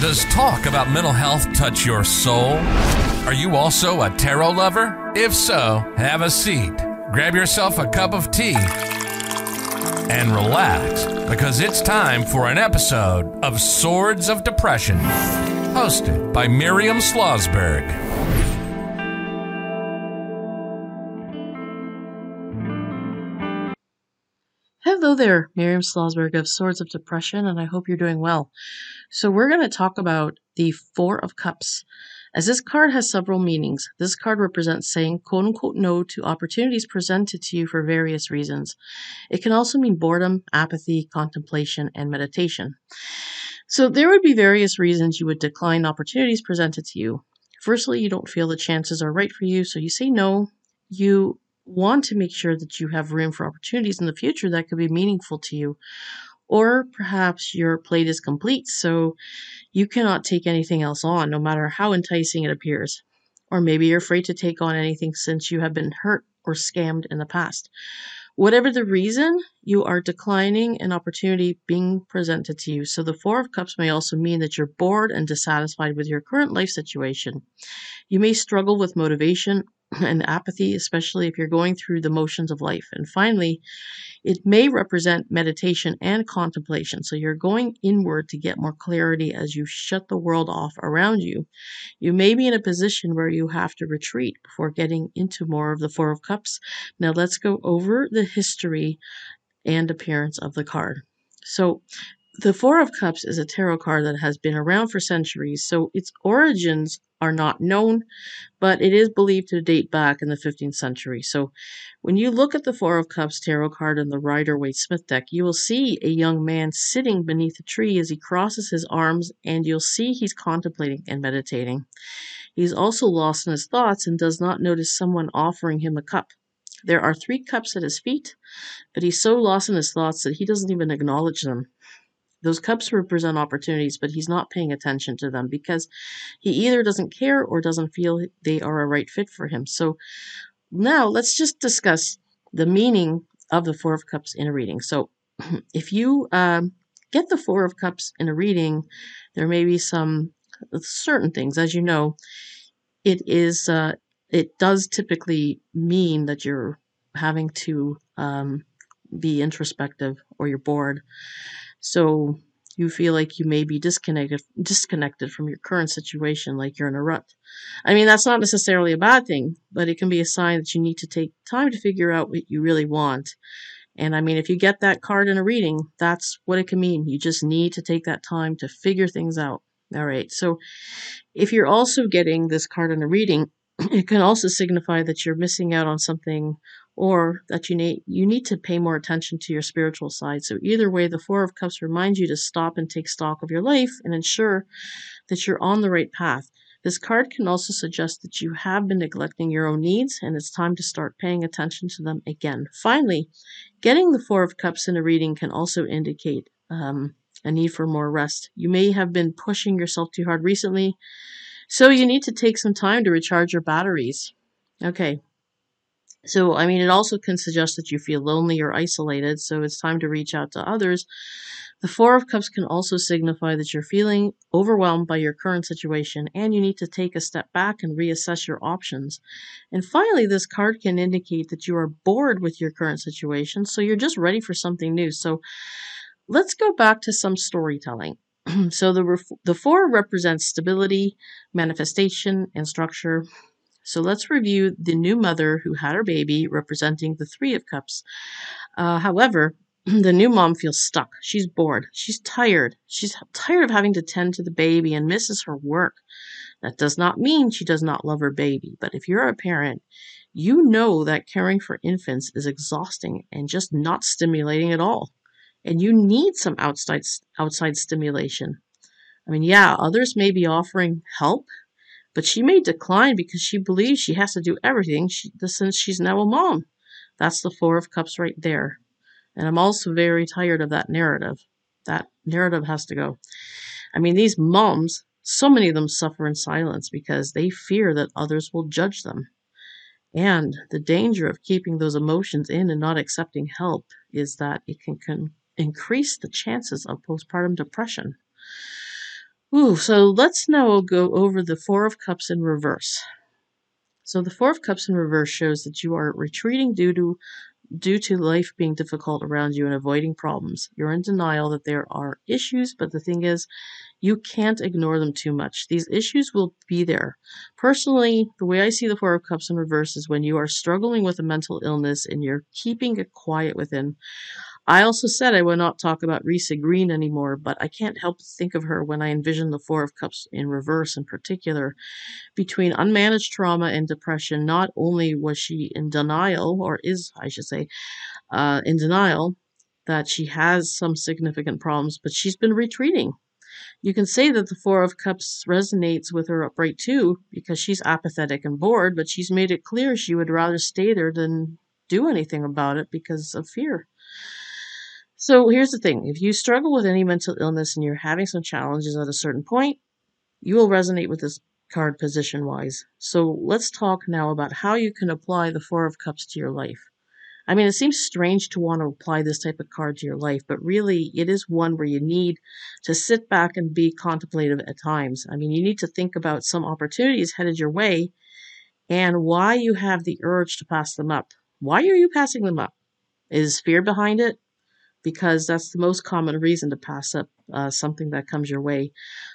Does talk about mental health touch your soul? Are you also a tarot lover? If so, have a seat, grab yourself a cup of tea, and relax, because it's time for an episode of Swords of Depression, hosted by Miriam Slasberg. Hello there, Miriam Slasberg of Swords of Depression, and I hope you're doing well. So we're going to talk about the Four of Cups. As this card has several meanings, this card represents saying quote-unquote no to opportunities presented to you for various reasons. It can also mean boredom, apathy, contemplation, and meditation. So there would be various reasons you would decline opportunities presented to you. Firstly, you don't feel the chances are right for you, so you say no. You want to make sure that you have room for opportunities in the future that could be meaningful to you. Or perhaps your plate is complete, so you cannot take anything else on, no matter how enticing it appears. Or maybe you're afraid to take on anything since you have been hurt or scammed in the past. Whatever the reason, you are declining an opportunity being presented to you. So the Four of Cups may also mean that you're bored and dissatisfied with your current life situation. You may struggle with motivation and apathy, especially if you're going through the motions of life. And finally, it may represent meditation and contemplation. So you're going inward to get more clarity as you shut the world off around you. You may be in a position where you have to retreat before getting into more of the Four of Cups. Now let's go over the history and appearance of the card. So the Four of Cups is a tarot card that has been around for centuries, so its origins are not known, but it is believed to date back in the 15th century. So when you look at the Four of Cups tarot card in the Rider-Waite-Smith deck, you will see a young man sitting beneath a tree as he crosses his arms, and you'll see he's contemplating and meditating. He's also lost in his thoughts and does not notice someone offering him a cup. There are 3 cups at his feet, but he's so lost in his thoughts that he doesn't even acknowledge them. Those cups represent opportunities, but he's not paying attention to them because he either doesn't care or doesn't feel they are a right fit for him. So now let's just discuss the meaning of the Four of Cups in a reading. So if you get the Four of Cups in a reading, there may be some certain things. As you know, it does typically mean that you're having to be introspective or you're bored. So you feel like you may be disconnected from your current situation, like you're in a rut. I mean, that's not necessarily a bad thing, but it can be a sign that you need to take time to figure out what you really want. And I mean, if you get that card in a reading, that's what it can mean. You just need to take that time to figure things out. All right. So if you're also getting this card in a reading, it can also signify that you're missing out on something or that you need to pay more attention to your spiritual side. So either way, the Four of Cups reminds you to stop and take stock of your life and ensure that you're on the right path. This card can also suggest that you have been neglecting your own needs and it's time to start paying attention to them again. Finally, getting the Four of Cups in a reading can also indicate a need for more rest. You may have been pushing yourself too hard recently, so you need to take some time to recharge your batteries. Okay. So, I mean, it also can suggest that you feel lonely or isolated, so it's time to reach out to others. The Four of Cups can also signify that you're feeling overwhelmed by your current situation and you need to take a step back and reassess your options. And finally, this card can indicate that you are bored with your current situation, so you're just ready for something new. So let's go back to some storytelling. So the Four represents stability, manifestation, and structure. So let's review the new mother who had her baby, representing the Three of Cups. However, the new mom feels stuck. She's bored. She's tired. She's tired of having to tend to the baby and misses her work. That does not mean she does not love her baby. But if you're a parent, you know that caring for infants is exhausting and just not stimulating at all. And you need some outside stimulation. I mean, yeah, others may be offering help, but she may decline because she believes she has to do everything since she's now a mom. That's the Four of Cups right there. And I'm also very tired of that narrative. That narrative has to go. I mean, these moms, so many of them suffer in silence because they fear that others will judge them. And the danger of keeping those emotions in and not accepting help is that it can increase the chances of postpartum depression. Ooh, so let's now go over the Four of Cups in reverse. So the Four of Cups in reverse shows that you are retreating due to life being difficult around you and avoiding problems. You're in denial that there are issues, but the thing is, you can't ignore them too much. These issues will be there. Personally, the way I see the Four of Cups in reverse is when you are struggling with a mental illness and you're keeping it quiet within. I also said I will not talk about Risa Green anymore, but I can't help but think of her when I envision the Four of Cups in reverse in particular. Between unmanaged trauma and depression, not only was she in denial, or is, I should say, in denial that she has some significant problems, but she's been retreating. You can say that the Four of Cups resonates with her upright too, because she's apathetic and bored, but she's made it clear she would rather stay there than do anything about it because of fear. So here's the thing. If you struggle with any mental illness and you're having some challenges at a certain point, you will resonate with this card position-wise. So let's talk now about how you can apply the Four of Cups to your life. I mean, it seems strange to want to apply this type of card to your life, but really it is one where you need to sit back and be contemplative at times. I mean, you need to think about some opportunities headed your way and why you have the urge to pass them up. Why are you passing them up? Is fear behind it? Because that's the most common reason to pass up something that comes your way.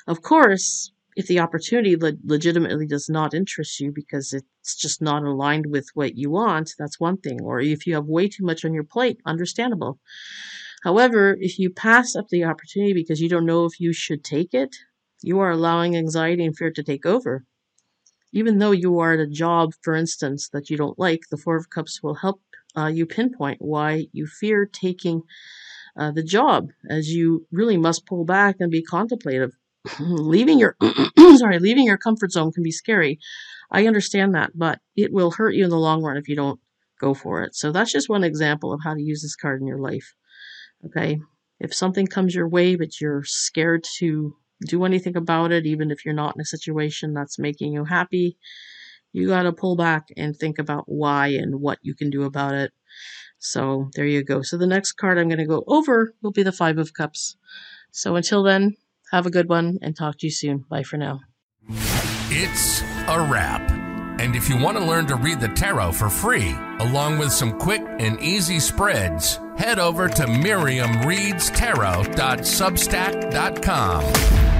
Of course, if the opportunity legitimately does not interest you because it's just not aligned with what you want, that's one thing. Or if you have way too much on your plate, understandable. However, if you pass up the opportunity because you don't know if you should take it, you are allowing anxiety and fear to take over. Even though you are at a job, for instance, that you don't like, the Four of Cups will help you pinpoint why you fear taking the job, as you really must pull back and be contemplative. leaving your comfort zone can be scary. I understand that, but it will hurt you in the long run if you don't go for it. So that's just one example of how to use this card in your life. Okay, if something comes your way but you're scared to do anything about it, even if you're not in a situation that's making you happy, you got to pull back and think about why and what you can do about it. So there you go. So the next card I'm going to go over will be the Five of Cups. So until then, have a good one and talk to you soon. Bye for now. It's a wrap. And if you want to learn to read the tarot for free, along with some quick and easy spreads, head over to miriamreadstarot.substack.com.